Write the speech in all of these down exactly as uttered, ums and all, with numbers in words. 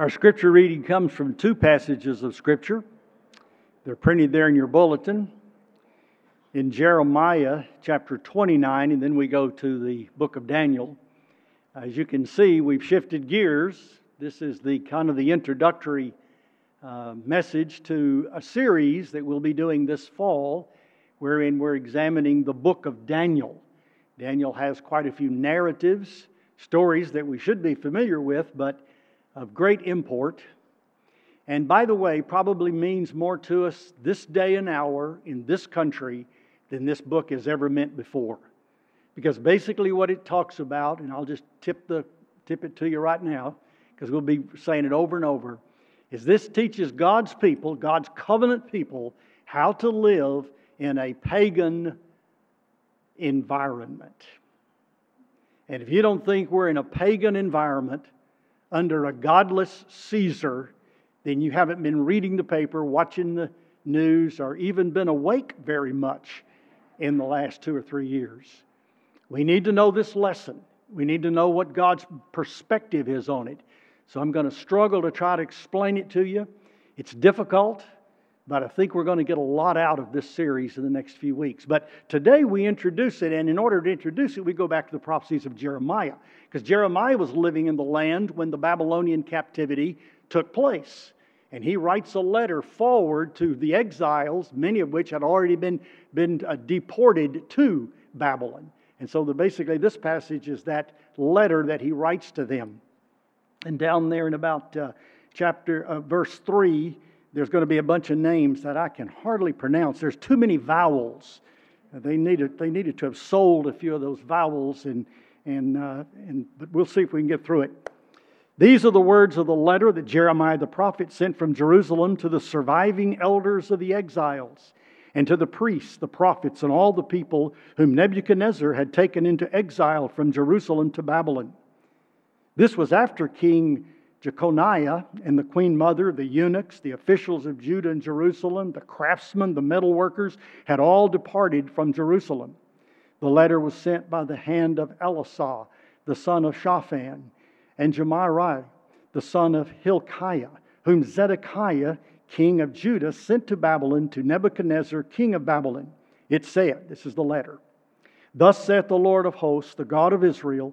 Our scripture reading comes from two passages of scripture. They're printed there in your bulletin. In Jeremiah chapter twenty-nine, and then we go to the book of Daniel. As you can see, we've shifted gears. This is the kind of the introductory uh, message to a series that we'll be doing this fall, wherein we're examining the book of Daniel. Daniel has quite a few narratives, stories that we should be familiar with, but of great import. And by the way, probably means more to us this day and hour in this country than this book has ever meant before. Because basically what it talks about, and I'll just tip the tip it to you right now, because we'll be saying it over and over, is this teaches God's people, God's covenant people, how to live in a pagan environment. And if you don't think we're in a pagan environment under a godless Caesar, then you haven't been reading the paper, watching the news, or even been awake very much in the last two or three years. We need to know this lesson. We need to know what God's perspective is on it. So I'm going to struggle to try to explain it to you. It's difficult, but I think we're going to get a lot out of this series in the next few weeks. But today we introduce it, and in order to introduce it, we go back to the prophecies of Jeremiah. Because Jeremiah was living in the land when the Babylonian captivity took place. And he writes a letter forward to the exiles, many of which had already been, been uh, deported to Babylon. And so the, basically this passage is that letter that he writes to them. And down there in about uh, chapter uh, verse three, there's going to be a bunch of names that I can hardly pronounce. There's too many vowels. They needed they needed to have sold a few of those vowels, and and uh, and but we'll see if we can get through it. These are the words of the letter that Jeremiah the prophet sent from Jerusalem to the surviving elders of the exiles, and to the priests, the prophets, and all the people whom Nebuchadnezzar had taken into exile from Jerusalem to Babylon. This was after King Jeconiah and the queen mother, the eunuchs, the officials of Judah and Jerusalem, the craftsmen, the metal workers, had all departed from Jerusalem. The letter was sent by the hand of Elasah, the son of Shaphan, and Gemariah, the son of Hilkiah, whom Zedekiah, king of Judah, sent to Babylon to Nebuchadnezzar, king of Babylon. It said, this is the letter, "Thus saith the Lord of hosts, the God of Israel,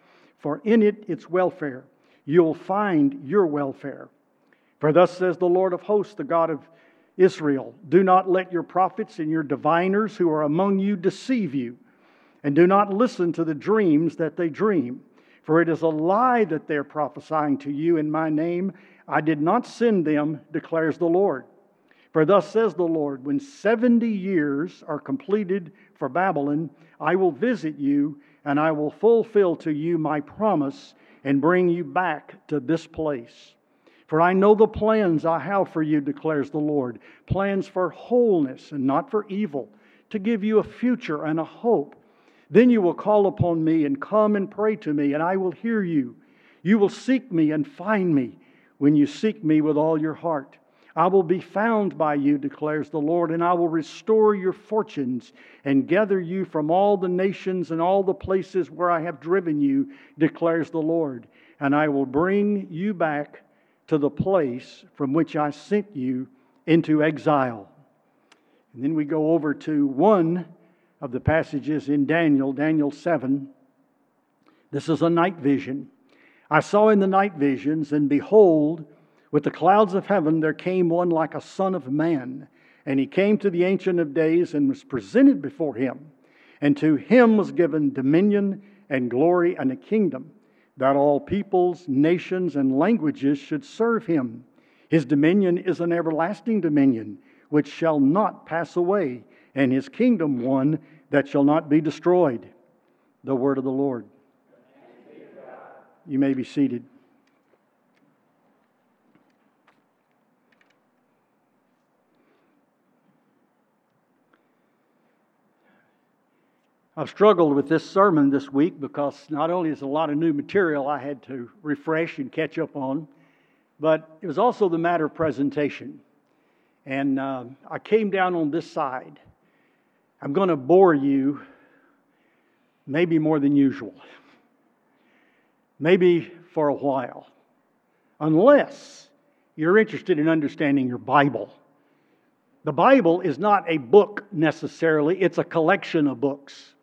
for in it its welfare you'll find your welfare. For thus says the Lord of hosts, the God of Israel, do not let your prophets and your diviners who are among you deceive you, and do not listen to the dreams that they dream. For it is a lie that they are prophesying to you in my name. I did not send them, declares the Lord. For thus says the Lord, when seventy years are completed for Babylon, I will visit you, and I will fulfill to you my promise and bring you back to this place. For I know the plans I have for you, declares the Lord, plans for wholeness and not for evil, to give you a future and a hope. Then you will call upon me and come and pray to me, and I will hear you. You will seek me and find me when you seek me with all your heart. I will be found by you, declares the Lord, and I will restore your fortunes and gather you from all the nations and all the places where I have driven you, declares the Lord. And I will bring you back to the place from which I sent you into exile." And then we go over to one of the passages in Daniel, Daniel seven. This is a night vision. "I saw in the night visions, and behold, with the clouds of heaven there came one like a son of man. And he came to the Ancient of Days and was presented before him. And to him was given dominion and glory and a kingdom, that all peoples, nations, and languages should serve him. His dominion is an everlasting dominion, which shall not pass away, and his kingdom one that shall not be destroyed." The word of the Lord. You may be seated. I've struggled with this sermon this week because not only is a lot of new material I had to refresh and catch up on, but it was also the matter of presentation. And uh, I came down on this side. I'm going to bore you, maybe more than usual. Maybe for a while. Unless you're interested in understanding your Bible. The Bible is not a book necessarily. It's a collection of books.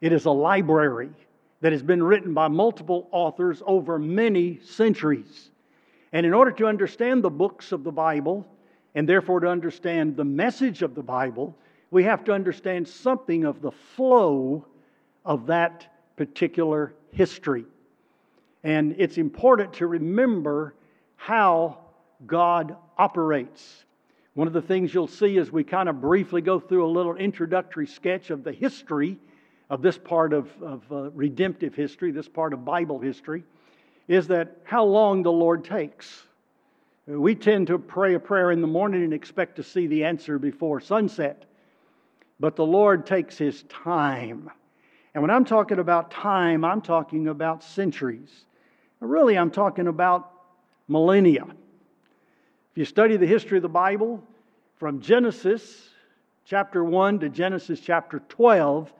It is a library that has been written by multiple authors over many centuries. And in order to understand the books of the Bible, and therefore to understand the message of the Bible, we have to understand something of the flow of that particular history. And it's important to remember how God operates. One of the things you'll see as we kind of briefly go through a little introductory sketch of the history of this part of, of uh, redemptive history, this part of Bible history, is that how long the Lord takes. We tend to pray a prayer in the morning and expect to see the answer before sunset. But the Lord takes His time. And when I'm talking about time, I'm talking about centuries. Really, I'm talking about millennia. If you study the history of the Bible, from Genesis chapter one to Genesis chapter twelve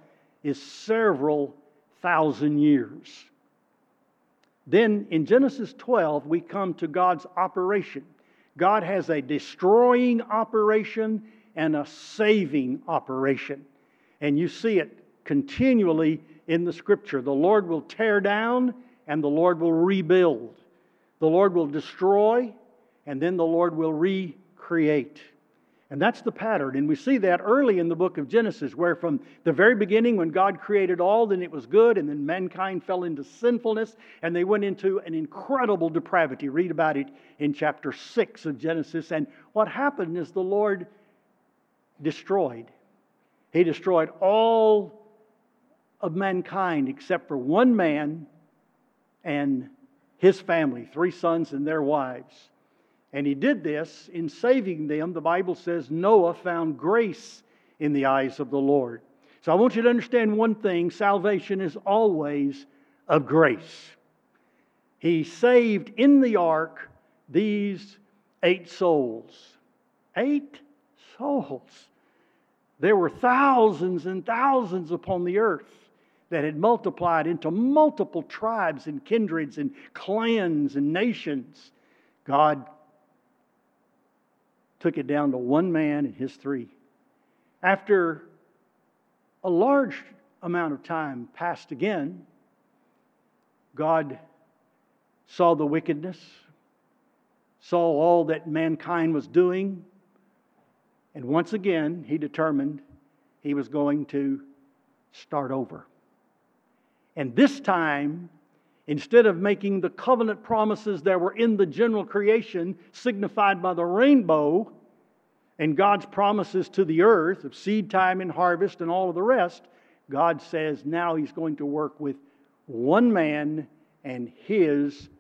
is several thousand years. Then in Genesis twelve, we come to God's operation. God has a destroying operation and a saving operation. And you see it continually in the Scripture. The Lord will tear down and the Lord will rebuild. The Lord will destroy and then the Lord will recreate. And that's the pattern. And we see that early in the book of Genesis, where from the very beginning when God created all, then it was good, and then mankind fell into sinfulness, and they went into an incredible depravity. Read about it in chapter six of Genesis. And what happened is the Lord destroyed. He destroyed all of mankind except for one man and his family, three sons and their wives. And He did this in saving them. The Bible says Noah found grace in the eyes of the Lord. So I want you to understand one thing. Salvation is always of grace. He saved in the ark these eight souls. Eight souls. There were thousands and thousands upon the earth that had multiplied into multiple tribes and kindreds and clans and nations. God took it down to one man and his three. After a large amount of time passed again, God saw the wickedness, saw all that mankind was doing, and once again He determined He was going to start over. And this time, instead of making the covenant promises that were in the general creation signified by the rainbow and God's promises to the earth of seed time and harvest and all of the rest, God says now He's going to work with one man and his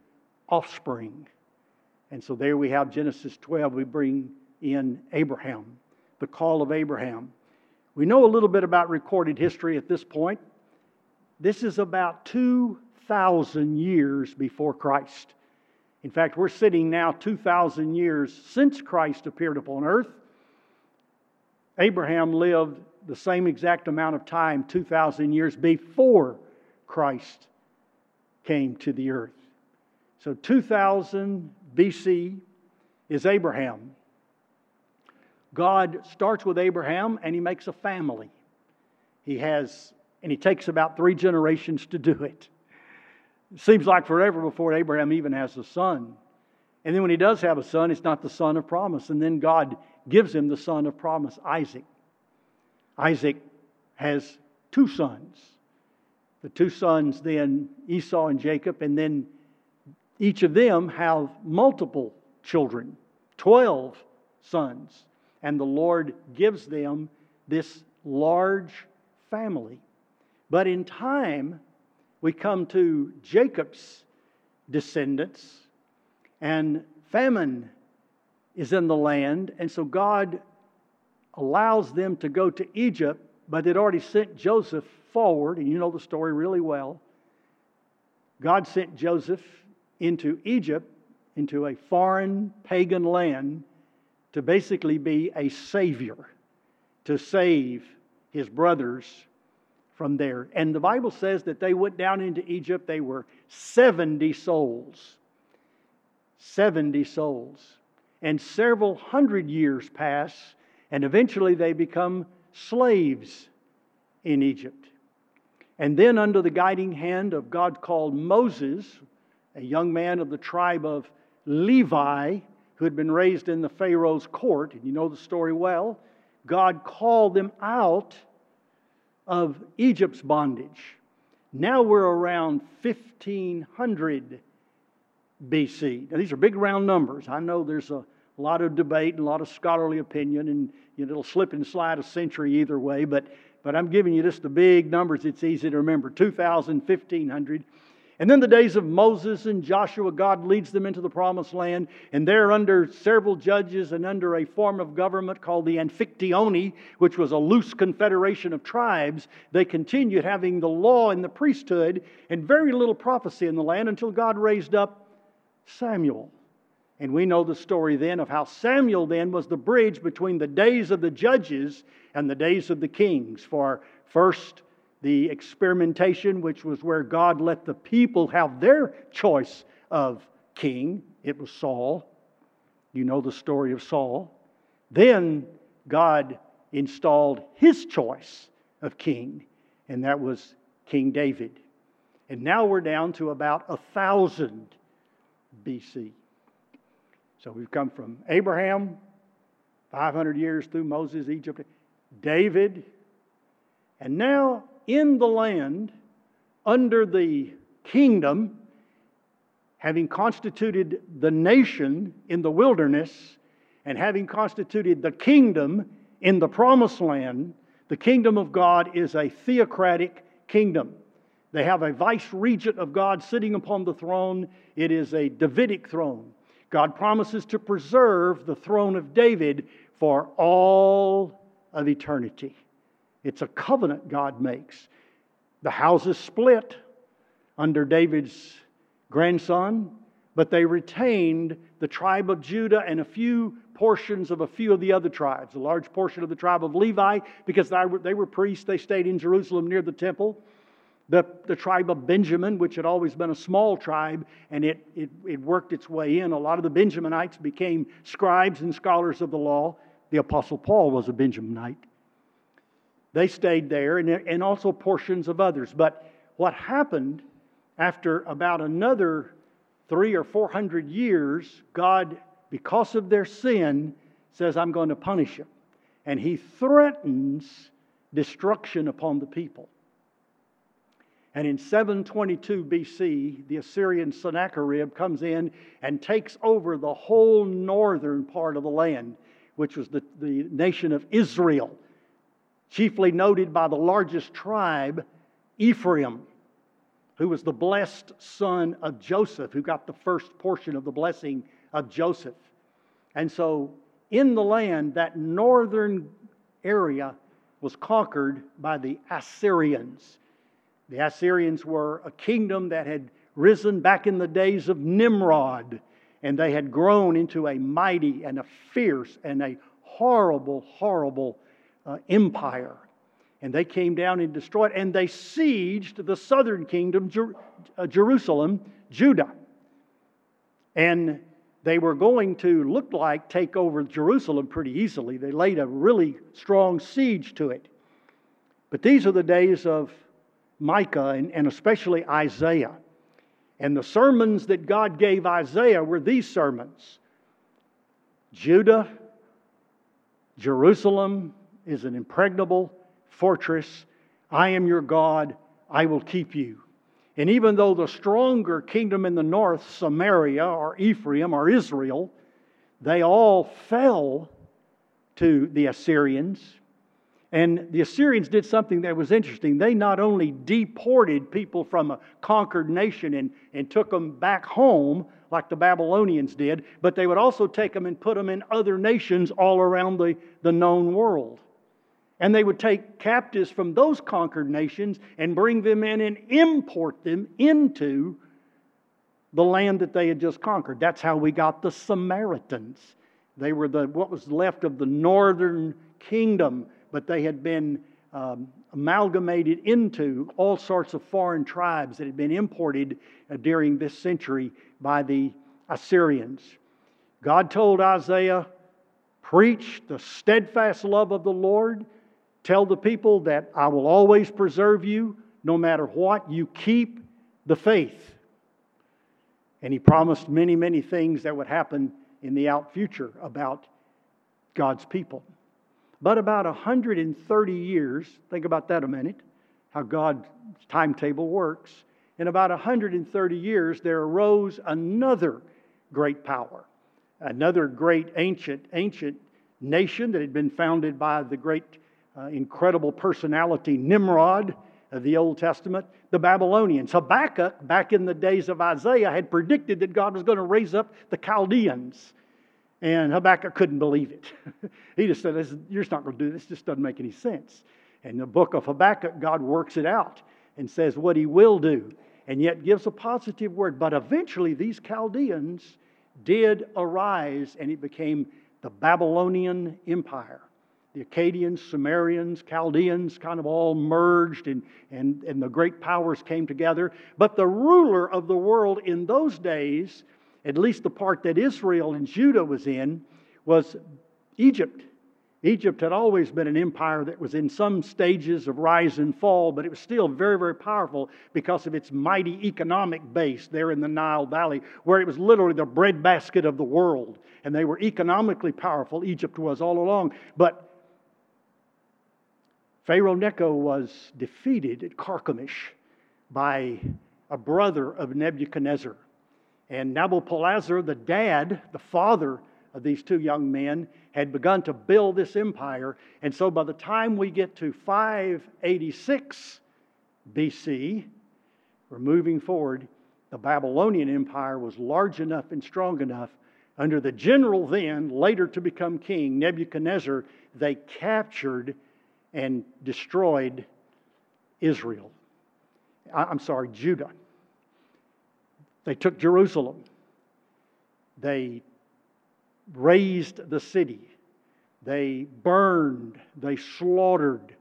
offspring. And so there we have Genesis twelve. We bring in Abraham, the call of Abraham. We know a little bit about recorded history at this point. This is about two thousand years before Christ. In fact, we're sitting now two thousand years since Christ appeared upon earth. Abraham lived the same exact amount of time two thousand years before Christ came to the earth. So two thousand B C is Abraham. God starts with Abraham and He makes a family. He has, and He takes about three generations to do it. It seems like forever before Abraham even has a son. And then when he does have a son, it's not the son of promise. And then God gives him the son of promise, Isaac. Isaac has two sons. The two sons then, Esau and Jacob, and then each of them have multiple children, twelve sons. And the Lord gives them this large family. But in time, we come to Jacob's descendants, and famine is in the land, and so God allows them to go to Egypt But they'd already sent Joseph forward, and you know the story really well. God sent Joseph into Egypt, into a foreign pagan land, to basically be a savior, to save his brothers from there. And the Bible says that they went down into Egypt. They were seventy souls. seventy souls. And several hundred years pass, and eventually they become slaves in Egypt. And then under the guiding hand of God called Moses, a young man of the tribe of Levi, who had been raised in the Pharaoh's court, and you know the story well, God called them out of Egypt's bondage. Now we're around fifteen hundred B C. Now these are big round numbers. I know there's a lot of debate and a lot of scholarly opinion, and you know, it'll slip and slide a century either way, but But I'm giving you just the big numbers. It's easy to remember. two thousand, fifteen hundred. And then the days of Moses and Joshua, God leads them into the promised land. And they're under several judges and under a form of government called the Amphictyony, which was a loose confederation of tribes. They continued having the law and the priesthood and very little prophecy in the land until God raised up Samuel. And we know the story then of how Samuel then was the bridge between the days of the judges and the days of the kings. For first, the experimentation, which was where God let the people have their choice of king. It was Saul. You know the story of Saul. Then God installed his choice of king, and that was King David. And now we're down to about one thousand B C. So we've come from Abraham, five hundred years through Moses, Egypt, David, and now in the land, under the kingdom, having constituted the nation in the wilderness, and having constituted the kingdom in the promised land, the kingdom of God is a theocratic kingdom. They have a vice-regent of God sitting upon the throne. It is a Davidic throne. God promises to preserve the throne of David for all of eternity. It's a covenant God makes. The houses split under David's grandson, but they retained the tribe of Judah and a few portions of a few of the other tribes, a large portion of the tribe of Levi, because they were priests. They stayed in Jerusalem near the temple. The, the tribe of Benjamin, which had always been a small tribe, and it, it, it worked its way in. A lot of the Benjaminites became scribes and scholars of the law. The Apostle Paul was a Benjaminite. They stayed there, and, and also portions of others. But what happened after about another three or four hundred years, God, because of their sin, says, I'm going to punish them. And He threatens destruction upon the people. And in seven twenty-two B C, the Assyrian Sennacherib comes in and takes over the whole northern part of the land, which was the, the nation of Israel, chiefly noted by the largest tribe, Ephraim, who was the blessed son of Joseph, who got the first portion of the blessing of Joseph. And so in the land, that northern area was conquered by the Assyrians. The Assyrians were a kingdom that had risen back in the days of Nimrod, and they had grown into a mighty and a fierce and a horrible, horrible uh, empire. And they came down and destroyed, and they sieged the southern kingdom, Jer- uh, Jerusalem, Judah. And they were going to, look like, take over Jerusalem pretty easily. They laid a really strong siege to it. But these are the days of Micah and, and especially Isaiah. And the sermons that God gave Isaiah were these sermons. Judah, Jerusalem is an impregnable fortress. I am your God. I will keep you. And even though the stronger kingdom in the north, Samaria or Ephraim or Israel, they all fell to the Assyrians. And the Assyrians did something that was interesting. They not only deported people from a conquered nation and, and took them back home like the Babylonians did, but they would also take them and put them in other nations all around the, the known world. And they would take captives from those conquered nations and bring them in and import them into the land that they had just conquered. That's how we got the Samaritans. They were the what was left of the northern kingdom, but they had been um, amalgamated into all sorts of foreign tribes that had been imported uh, during this century by the Assyrians. God told Isaiah, preach the steadfast love of the Lord. Tell the people that I will always preserve you, no matter what. You keep the faith. And he promised many, many things that would happen in the out future about God's people. But about one hundred thirty years, think about that a minute, how God's timetable works. In about one hundred thirty years, there arose another great power. Another great ancient, ancient nation that had been founded by the great, uh, incredible personality Nimrod of the Old Testament, the Babylonians. Habakkuk, back in the days of Isaiah, had predicted that God was going to raise up the Chaldeans. And Habakkuk couldn't believe it. He just said, you're just not going to do this. This just doesn't make any sense. In the book of Habakkuk, God works it out and says what He will do, and yet gives a positive word. But eventually these Chaldeans did arise, and it became the Babylonian Empire. The Akkadians, Sumerians, Chaldeans kind of all merged, and, and, and the great powers came together. But the ruler of the world in those days, at least the part that Israel and Judah was in, was Egypt. Egypt had always been an empire that was in some stages of rise and fall, but it was still very, very powerful because of its mighty economic base there in the Nile Valley, where it was literally the breadbasket of the world. And they were economically powerful, Egypt was all along. But Pharaoh Necho was defeated at Carchemish by a brother of Nebuchadnezzar. And Nabopolassar, the dad, the father of these two young men, had begun to build this empire. And so by the time we get to five eighty-six B C, we're moving forward, the Babylonian Empire was large enough and strong enough. Under the general then, later to become king, Nebuchadnezzar, they captured and destroyed Israel. I'm sorry, Judah. They took Jerusalem. They razed the city. They burned. They slaughtered.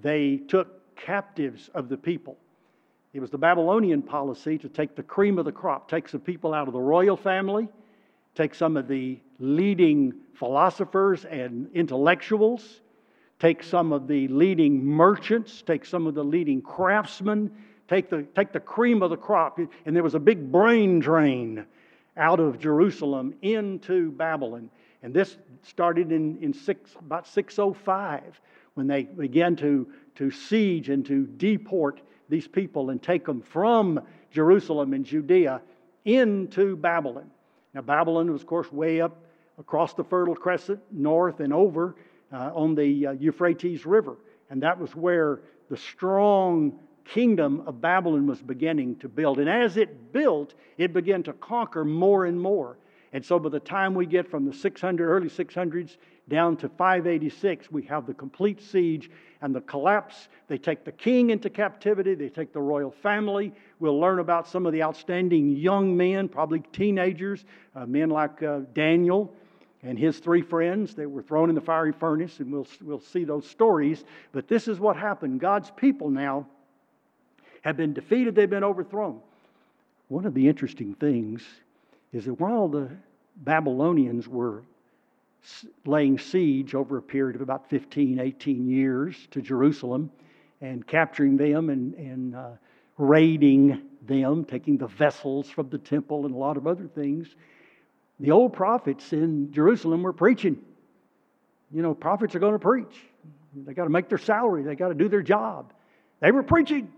They took captives of the people. It was the Babylonian policy to take the cream of the crop, take some people out of the royal family, take some of the leading philosophers and intellectuals, take some of the leading merchants, take some of the leading craftsmen, take the, take the cream of the crop. And there was a big brain drain out of Jerusalem into Babylon. And this started in, in six, about six oh five, when they began to, to siege and to deport these people and take them from Jerusalem and Judea into Babylon. Now Babylon was, of course, way up across the Fertile Crescent, north and over uh, on the uh, Euphrates River. And that was where the strong kingdom of Babylon was beginning to build. And as it built, it began to conquer more and more. And so by the time we get from the six hundred, early six hundreds down to five eighty-six, we have the complete siege and the collapse. They take the king into captivity. They take the royal family. We'll learn about some of the outstanding young men, probably teenagers, uh, men like uh, Daniel and his three friends that were thrown in the fiery furnace. And we'll, we'll see those stories. But this is what happened. God's people now have been defeated, they've been overthrown. One of the interesting things is that while the Babylonians were laying siege over a period of about fifteen, eighteen years to Jerusalem and capturing them and, and uh, raiding them, taking the vessels from the temple and a lot of other things, the old prophets in Jerusalem were preaching. You know, prophets are going to preach. They got to make their salary. They got to do their job. They were preaching.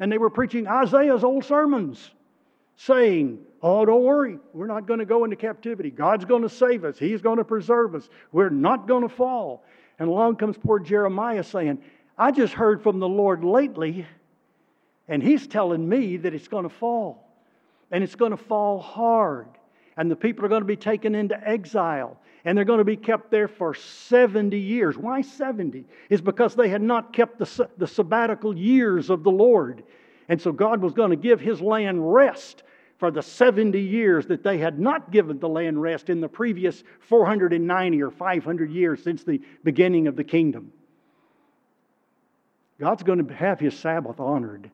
And they were preaching Isaiah's old sermons, saying, oh, don't worry, we're not going to go into captivity. God's going to save us. He's going to preserve us. We're not going to fall. And along comes poor Jeremiah saying, I just heard from the Lord lately, and He's telling me that it's going to fall. And it's going to fall hard. and the people are going to be taken into exile. And they're going to be kept there for seventy years. Why seventy? It's because they had not kept the, the sabbatical years of the Lord. And so God was going to give His land rest for the seventy years that they had not given the land rest in the previous four hundred ninety or five hundred years since the beginning of the kingdom. God's going to have His Sabbath honored.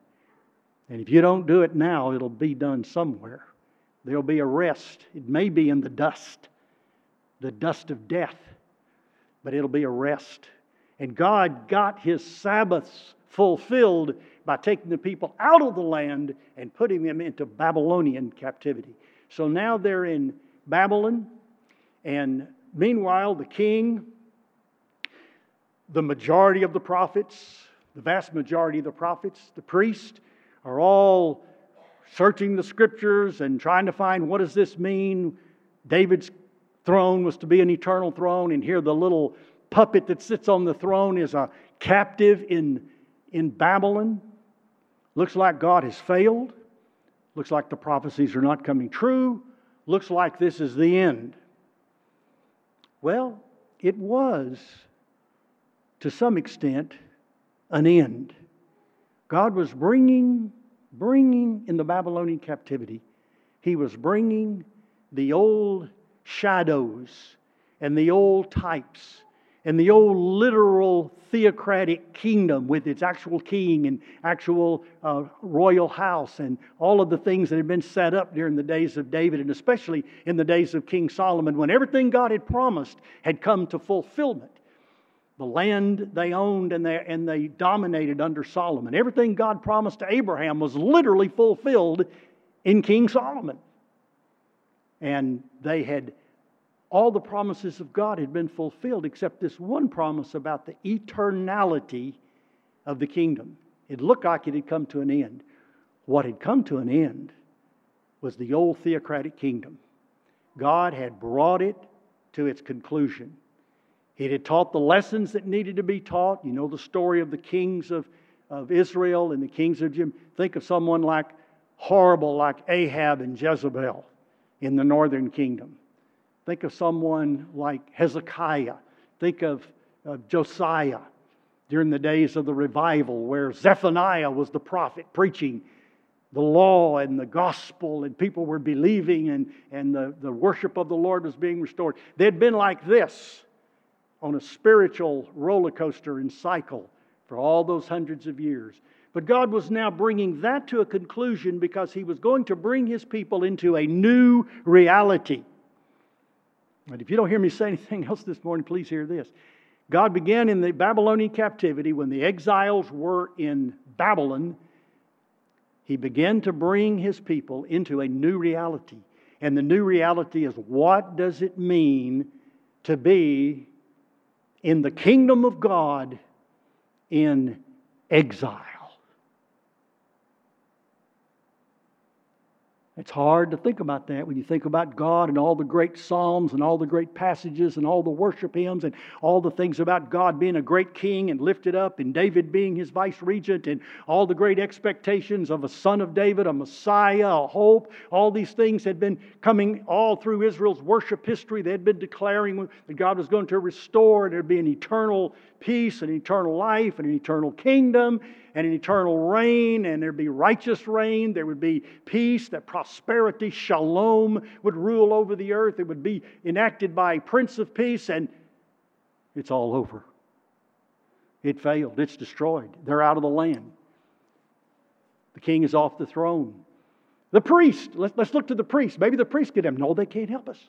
And if you don't do it now, it'll be done somewhere. There'll be a rest. It may be in the dust. The dust of death, but it'll be a rest. And God got His Sabbaths fulfilled by taking the people out of the land and putting them into Babylonian captivity. So now they're in Babylon, and meanwhile the king, the majority of the prophets, the vast majority of the prophets, the priests, are all searching the Scriptures and trying to find, what does this mean? David's throne was to be an eternal throne, and here the little puppet that sits on the throne is a captive in, in Babylon. Looks like God has failed. Looks like the prophecies are not coming true. Looks like this is the end. Well, it was, to some extent, an end. God was bringing, bringing in the Babylonian captivity, He was bringing the old shadows and the old types and the old literal theocratic kingdom with its actual king and actual uh, royal house and all of the things that had been set up during the days of David and especially in the days of King Solomon, when everything God had promised had come to fulfillment. The land they owned and they, and they dominated under Solomon. Everything God promised to Abraham was literally fulfilled in King Solomon. And they had, all the promises of God had been fulfilled except this one promise about the eternality of the kingdom. It looked like it had come to an end. What had come to an end was the old theocratic kingdom. God had brought it to its conclusion. It had taught the lessons that needed to be taught. You know the story of the kings of, of Israel and the kings of Judah. Think of someone like horrible, like Ahab and Jezebel in the northern kingdom. Think of someone like Hezekiah. Think of, of Josiah during the days of the revival, where Zephaniah was the prophet preaching the law and the gospel, and people were believing, and, and the, the worship of the Lord was being restored. They'd been like this on a spiritual roller coaster and cycle for all those hundreds of years. But God was now bringing that to a conclusion, because He was going to bring His people into a new reality. And if you don't hear me say anything else this morning, please hear this. God began in the Babylonian captivity when the exiles were in Babylon. He began to bring His people into a new reality. And the new reality is, what does it mean to be in the kingdom of God in exile? It's hard to think about that when you think about God and all the great psalms and all the great passages and all the worship hymns and all the things about God being a great king and lifted up, and David being his vice-regent, and all the great expectations of a son of David, a Messiah, a hope. All these things had been coming all through Israel's worship history. They had been declaring that God was going to restore, and there would be an eternal peace and eternal life and an eternal kingdom and an eternal reign, and there'd be righteous reign. There would be peace, that prosperity, shalom, would rule over the earth. It would be enacted by a Prince of Peace, and it's all over. It failed. It's destroyed. They're out of the land. The king is off the throne. The priest, let's, let's look to the priest. Maybe the priest could help. No, they can't help us.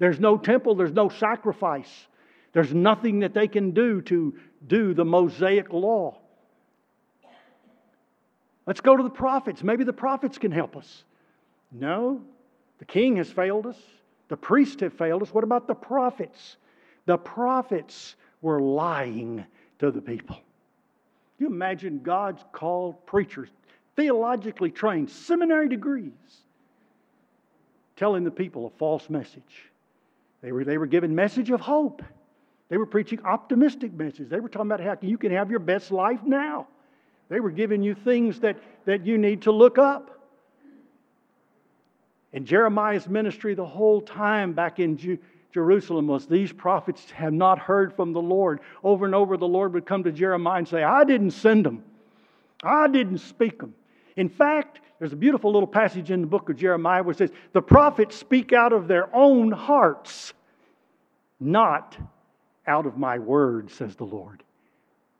There's no temple. There's no sacrifice. There's nothing that they can do to do the Mosaic law. Let's go to the prophets. Maybe the prophets can help us. No, the king has failed us. The priests have failed us. What about the prophets? The prophets were lying to the people. You imagine God's called preachers, theologically trained, seminary degrees, telling the people a false message. They were, they were giving message of hope. They were preaching optimistic message. They were talking about how you can have your best life now. They were giving you things that, that you need to look up. And Jeremiah's ministry the whole time back in Ju- Jerusalem was, these prophets have not heard from the Lord. Over and over the Lord would come to Jeremiah and say, I didn't send them. I didn't speak them. In fact, there's a beautiful little passage in the book of Jeremiah where it says, the prophets speak out of their own hearts, not out of my word, says the Lord.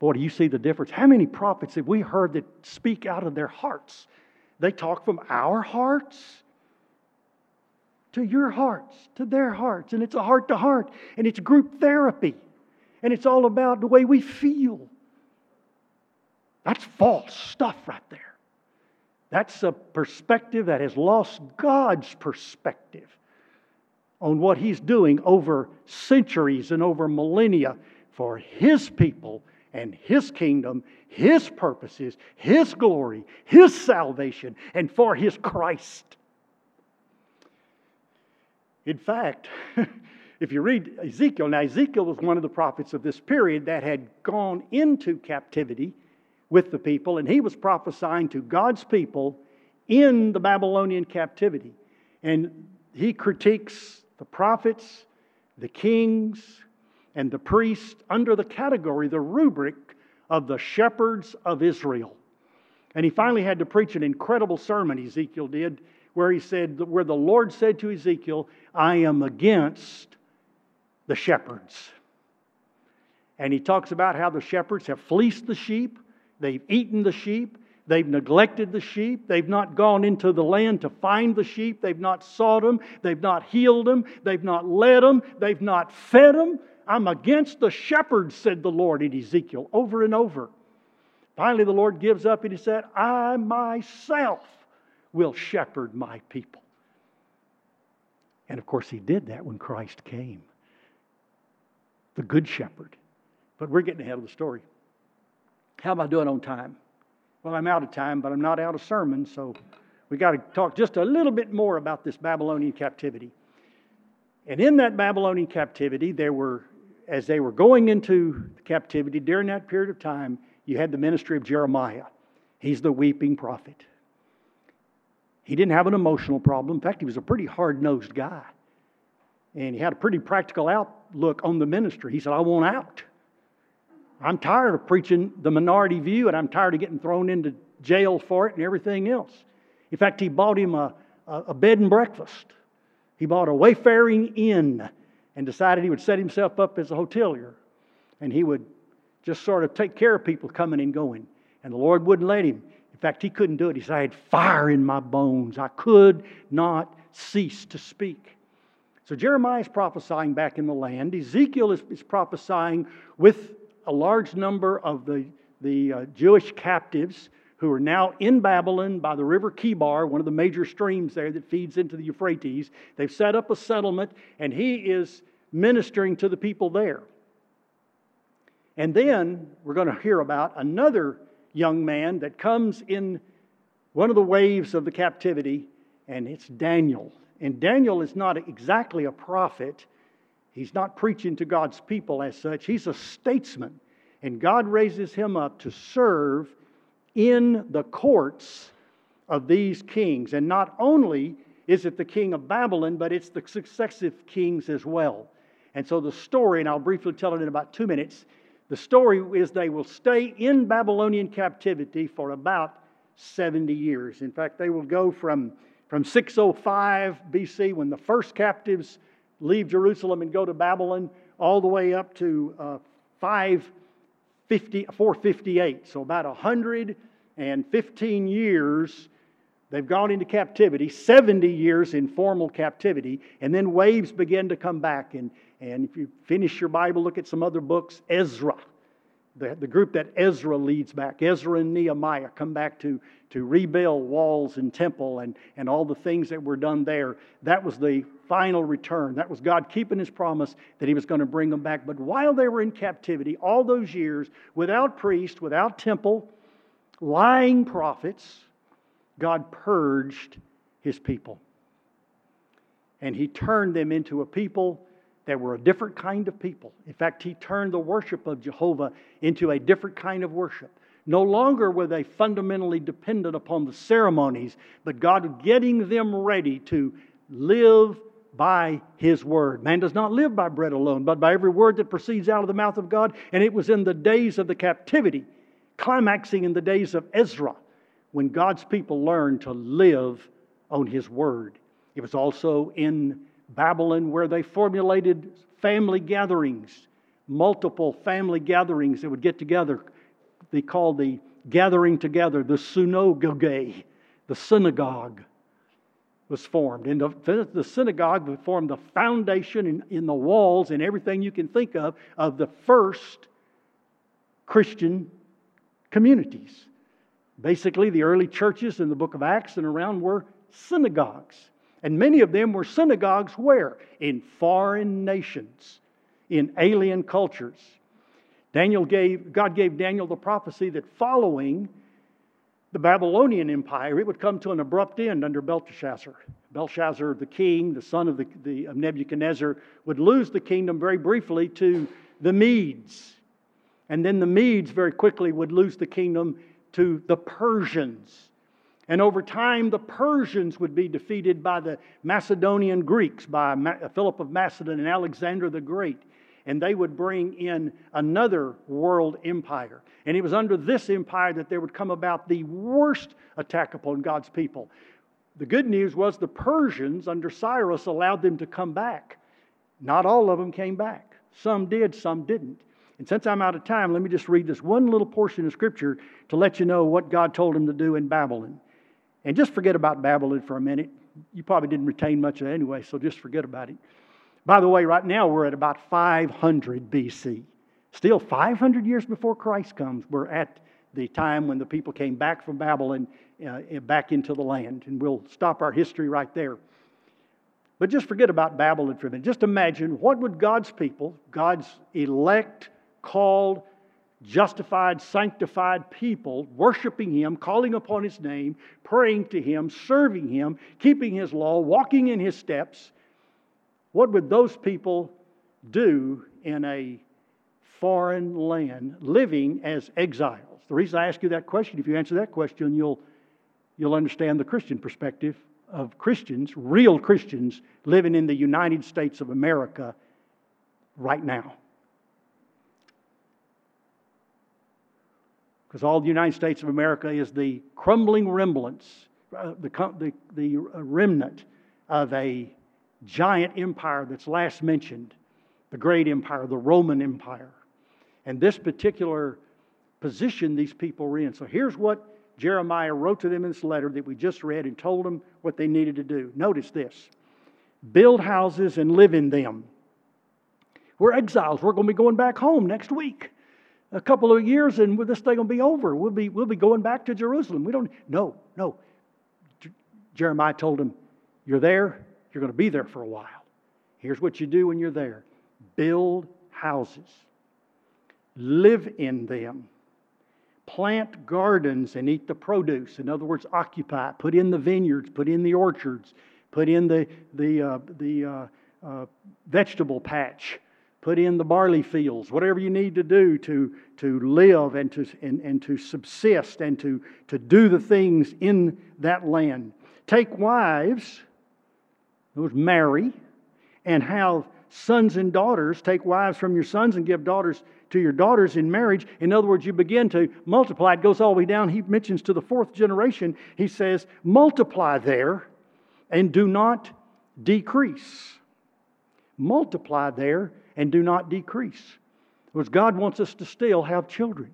Boy, do you see the difference? How many prophets have we heard that speak out of their hearts? They talk from our hearts to your hearts, to their hearts. And it's a heart-to-heart. And it's group therapy. And it's all about the way we feel. That's false stuff right there. That's a perspective that has lost God's perspective on what He's doing over centuries and over millennia for His people and His kingdom, His purposes, His glory, His salvation, and for His Christ. In fact, if you read Ezekiel, now Ezekiel was one of the prophets of this period that had gone into captivity with the people, and he was prophesying to God's people in the Babylonian captivity. And he critiques the prophets, the kings, and the priests under the category, the rubric of the shepherds of Israel. And he finally had to preach an incredible sermon, Ezekiel did, where he said, where the Lord said to Ezekiel, I am against the shepherds. And he talks about how the shepherds have fleeced the sheep, they've eaten the sheep, they've neglected the sheep, they've not gone into the land to find the sheep, they've not sought them, they've not healed them, they've not led them, they've not fed them. I'm against the shepherds, said the Lord in Ezekiel, over and over. Finally, the Lord gives up and He said, I myself will shepherd my people. And of course, He did that when Christ came. The Good Shepherd. But we're getting ahead of the story. How am I doing on time? Well, I'm out of time, but I'm not out of sermon, so we got to talk just a little bit more about this Babylonian captivity. And in that Babylonian captivity, there were, as they were going into captivity during that period of time, you had the ministry of Jeremiah. He's the weeping prophet. He didn't have an emotional problem. In fact, he was a pretty hard-nosed guy. And he had a pretty practical outlook on the ministry. He said, I want out. I'm tired of preaching the minority view, and I'm tired of getting thrown into jail for it and everything else. In fact, he bought him a, a bed and breakfast. He bought a wayfaring inn and decided he would set himself up as a hotelier. And he would just sort of take care of people coming and going. And the Lord wouldn't let him. In fact, he couldn't do it. He said, I had fire in my bones. I could not cease to speak. So Jeremiah is prophesying back in the land. Ezekiel is, is prophesying with a large number of the, the uh, Jewish captives who are now in Babylon by the river Kibar, one of the major streams there that feeds into the Euphrates. They've set up a settlement, and he is ministering to the people there. And then we're going to hear about another young man that comes in one of the waves of the captivity, and it's Daniel. And Daniel is not exactly a prophet. He's not preaching to God's people as such. He's a statesman, and God raises him up to serve in the courts of these kings. And not only is it the king of Babylon, but it's the successive kings as well. And so the story, and I'll briefly tell it in about two minutes, the story is they will stay in Babylonian captivity for about seventy years. In fact, they will go from, from six oh five B C, when the first captives leave Jerusalem and go to Babylon, all the way up to uh, five fifty, four fifty-eight, so about one hundred fifteen years they've gone into captivity, seventy years in formal captivity, and then waves begin to come back. And, and if you finish your Bible, look at some other books. Ezra, the, the group that Ezra leads back, Ezra and Nehemiah come back to, to rebuild walls and temple and, and all the things that were done there. That was the final return. That was God keeping His promise that He was going to bring them back. But while they were in captivity, all those years, without priest, without temple, lying prophets, God purged His people. And He turned them into a people that were a different kind of people. In fact, He turned the worship of Jehovah into a different kind of worship. No longer were they fundamentally dependent upon the ceremonies, but God was getting them ready to live by His Word. Man does not live by bread alone, but by every word that proceeds out of the mouth of God. And it was in the days of the captivity, climaxing in the days of Ezra, when God's people learned to live on His Word. It was also in Babylon where they formulated family gatherings, multiple family gatherings that would get together. They called the gathering together, the synagogue, the synagogue was formed. And the, the synagogue formed the foundation in, in the walls and everything you can think of, of the first Christian communities. Basically, the early churches in the book of Acts and around were synagogues. And many of them were synagogues where? In foreign nations, in alien cultures. Daniel gave, God gave Daniel the prophecy that following the Babylonian Empire, it would come to an abrupt end under Belteshazzar. Belshazzar, the king, the son of, the, the, of Nebuchadnezzar, would lose the kingdom very briefly to the Medes. And then the Medes very quickly would lose the kingdom to the Persians. And over time, the Persians would be defeated by the Macedonian Greeks, by Philip of Macedon and Alexander the Great. And they would bring in another world empire. And it was under this empire that there would come about the worst attack upon God's people. The good news was the Persians under Cyrus allowed them to come back. Not all of them came back. Some did, some didn't. And since I'm out of time, let me just read this one little portion of Scripture to let you know what God told him to do in Babylon. And just forget about Babylon for a minute. You probably didn't retain much of it anyway, so just forget about it. By the way, right now we're at about five hundred B C. Still five hundred years before Christ comes, we're at the time when the people came back from Babylon uh, back into the land. And we'll stop our history right there. But just forget about Babylon for a minute. Just imagine, what would God's people, God's elect, called, justified, sanctified people, worshiping Him, calling upon His name, praying to Him, serving Him, keeping His law, walking in His steps. What would those people do in a foreign land, living as exiles? The reason I ask you that question, if you answer that question, you'll, you'll understand the Christian perspective of Christians, real Christians, living in the United States of America right now. Because all the United States of America is the crumbling remnants, uh, the, the, the remnant of a giant empire that's last mentioned, the great empire, the Roman Empire. And this particular position these people were in. So here's what Jeremiah wrote to them in this letter that we just read and told them what they needed to do. Notice this. Build houses and live in them. We're exiles. We're going to be going back home next week. A couple of years and this thing will be over. We'll be, we'll be going back to Jerusalem. We don't... No, no. J- Jeremiah told him, you're there. You're going to be there for a while. Here's what you do when you're there. Build houses. Live in them. Plant gardens and eat the produce. In other words, occupy. Put in the vineyards. Put in the orchards. Put in the, the, uh, the uh, uh, vegetable patch. Put in the barley fields, whatever you need to do to, to live and to, and, and to subsist and to, to do the things in that land. Take wives, those marry, and have sons and daughters. Take wives from your sons and give daughters to your daughters in marriage. In other words, you begin to multiply. It goes all the way down. He mentions to the fourth generation, he says, multiply there and do not decrease. Multiply there and do not decrease. Because God wants us to still have children.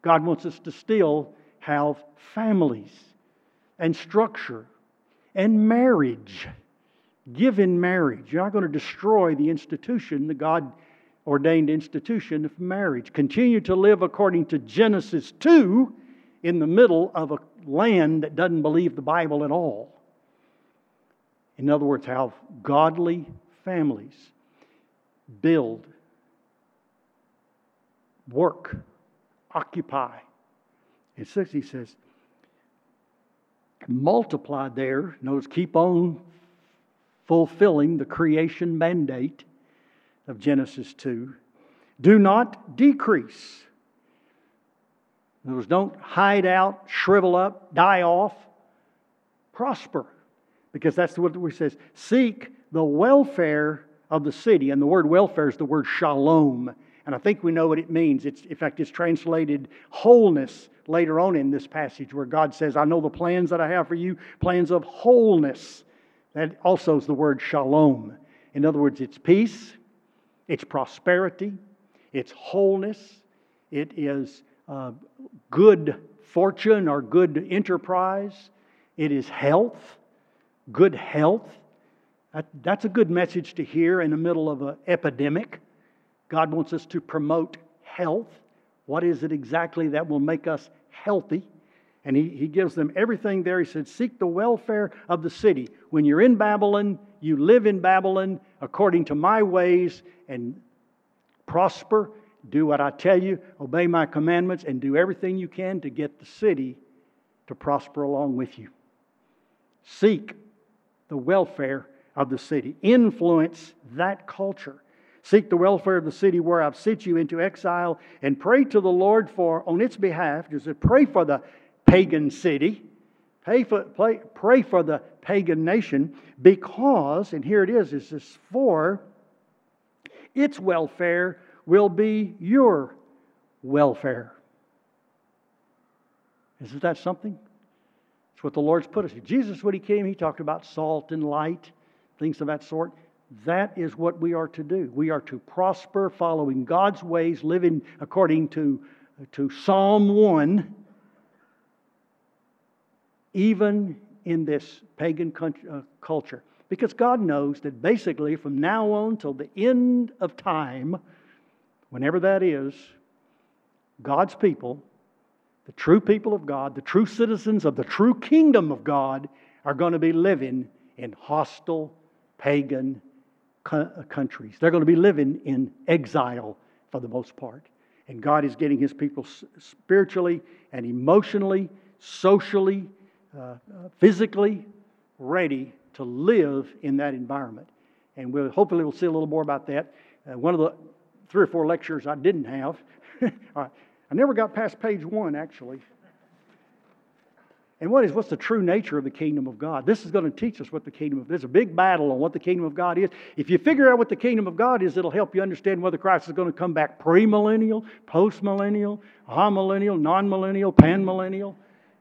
God wants us to still have families and structure and marriage. Give in marriage. You're not going to destroy the institution, the God-ordained institution of marriage. Continue to live according to Genesis two in the middle of a land that doesn't believe the Bible at all. In other words, have godly families. Build, work, occupy. And six, he says, multiply there. Notice, keep on fulfilling the creation mandate of Genesis two. Do not decrease. In other words, don't hide out, shrivel up, die off. Prosper. Because that's what it says. Seek the welfare of the city. And the word welfare is the word shalom. And I think we know what it means. It's, in fact, it's translated wholeness later on in this passage where God says, I know the plans that I have for you, plans of wholeness. That also is the word shalom. In other words, it's peace, it's prosperity, it's wholeness, it is uh, good fortune or good enterprise, it is health, good health. That, that's a good message to hear in the middle of an epidemic. God wants us to promote health. What is it exactly that will make us healthy? And he, he gives them everything there. He said, seek the welfare of the city. When you're in Babylon, you live in Babylon according to my ways and prosper. Do what I tell you. Obey my commandments and do everything you can to get the city to prosper along with you. Seek the welfare of the city. Influence that culture. Seek the welfare of the city where I've sent you into exile and pray to the Lord for, on its behalf, just pray for the pagan city, pray for, pray, pray for the pagan nation because, and here it is, it says, for its welfare will be your welfare. Isn't that something? It's what the Lord's put us in. Jesus, when He came, He talked about salt and light, things of that sort. That is what we are to do. We are to prosper, following God's ways, living according to, to Psalm one, even in this pagan culture. Because God knows that basically from now on till the end of time, whenever that is, God's people, the true people of God, the true citizens of the true kingdom of God, are going to be living in hostile, pagan countries. They're going to be living in exile for the most part. And God is getting His people spiritually and emotionally, socially, uh, physically ready to live in that environment. And we'll hopefully we'll see a little more about that. Uh, one of the three or four lectures I didn't have. All right. I never got past page one, actually. And what is, what's the true nature of the kingdom of God? This is going to teach us what the kingdom of, there's a big battle on what the kingdom of God is. If you figure out what the kingdom of God is, it'll help you understand whether Christ is going to come back premillennial, postmillennial, amillennial, nonmillennial, panmillennial.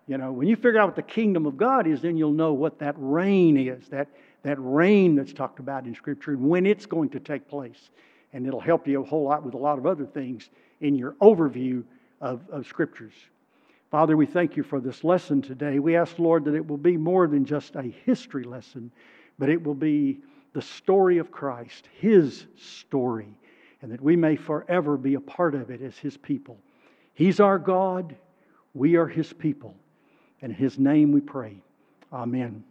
You know, when you figure out what the kingdom of God is, then you'll know what that reign is, that, that reign that's talked about in Scripture and when it's going to take place. And it'll help you a whole lot with a lot of other things in your overview of, of Scriptures. Father, we thank You for this lesson today. We ask, Lord, that it will be more than just a history lesson, but it will be the story of Christ, His story, and that we may forever be a part of it as His people. He's our God. We are His people. And in His name we pray. Amen.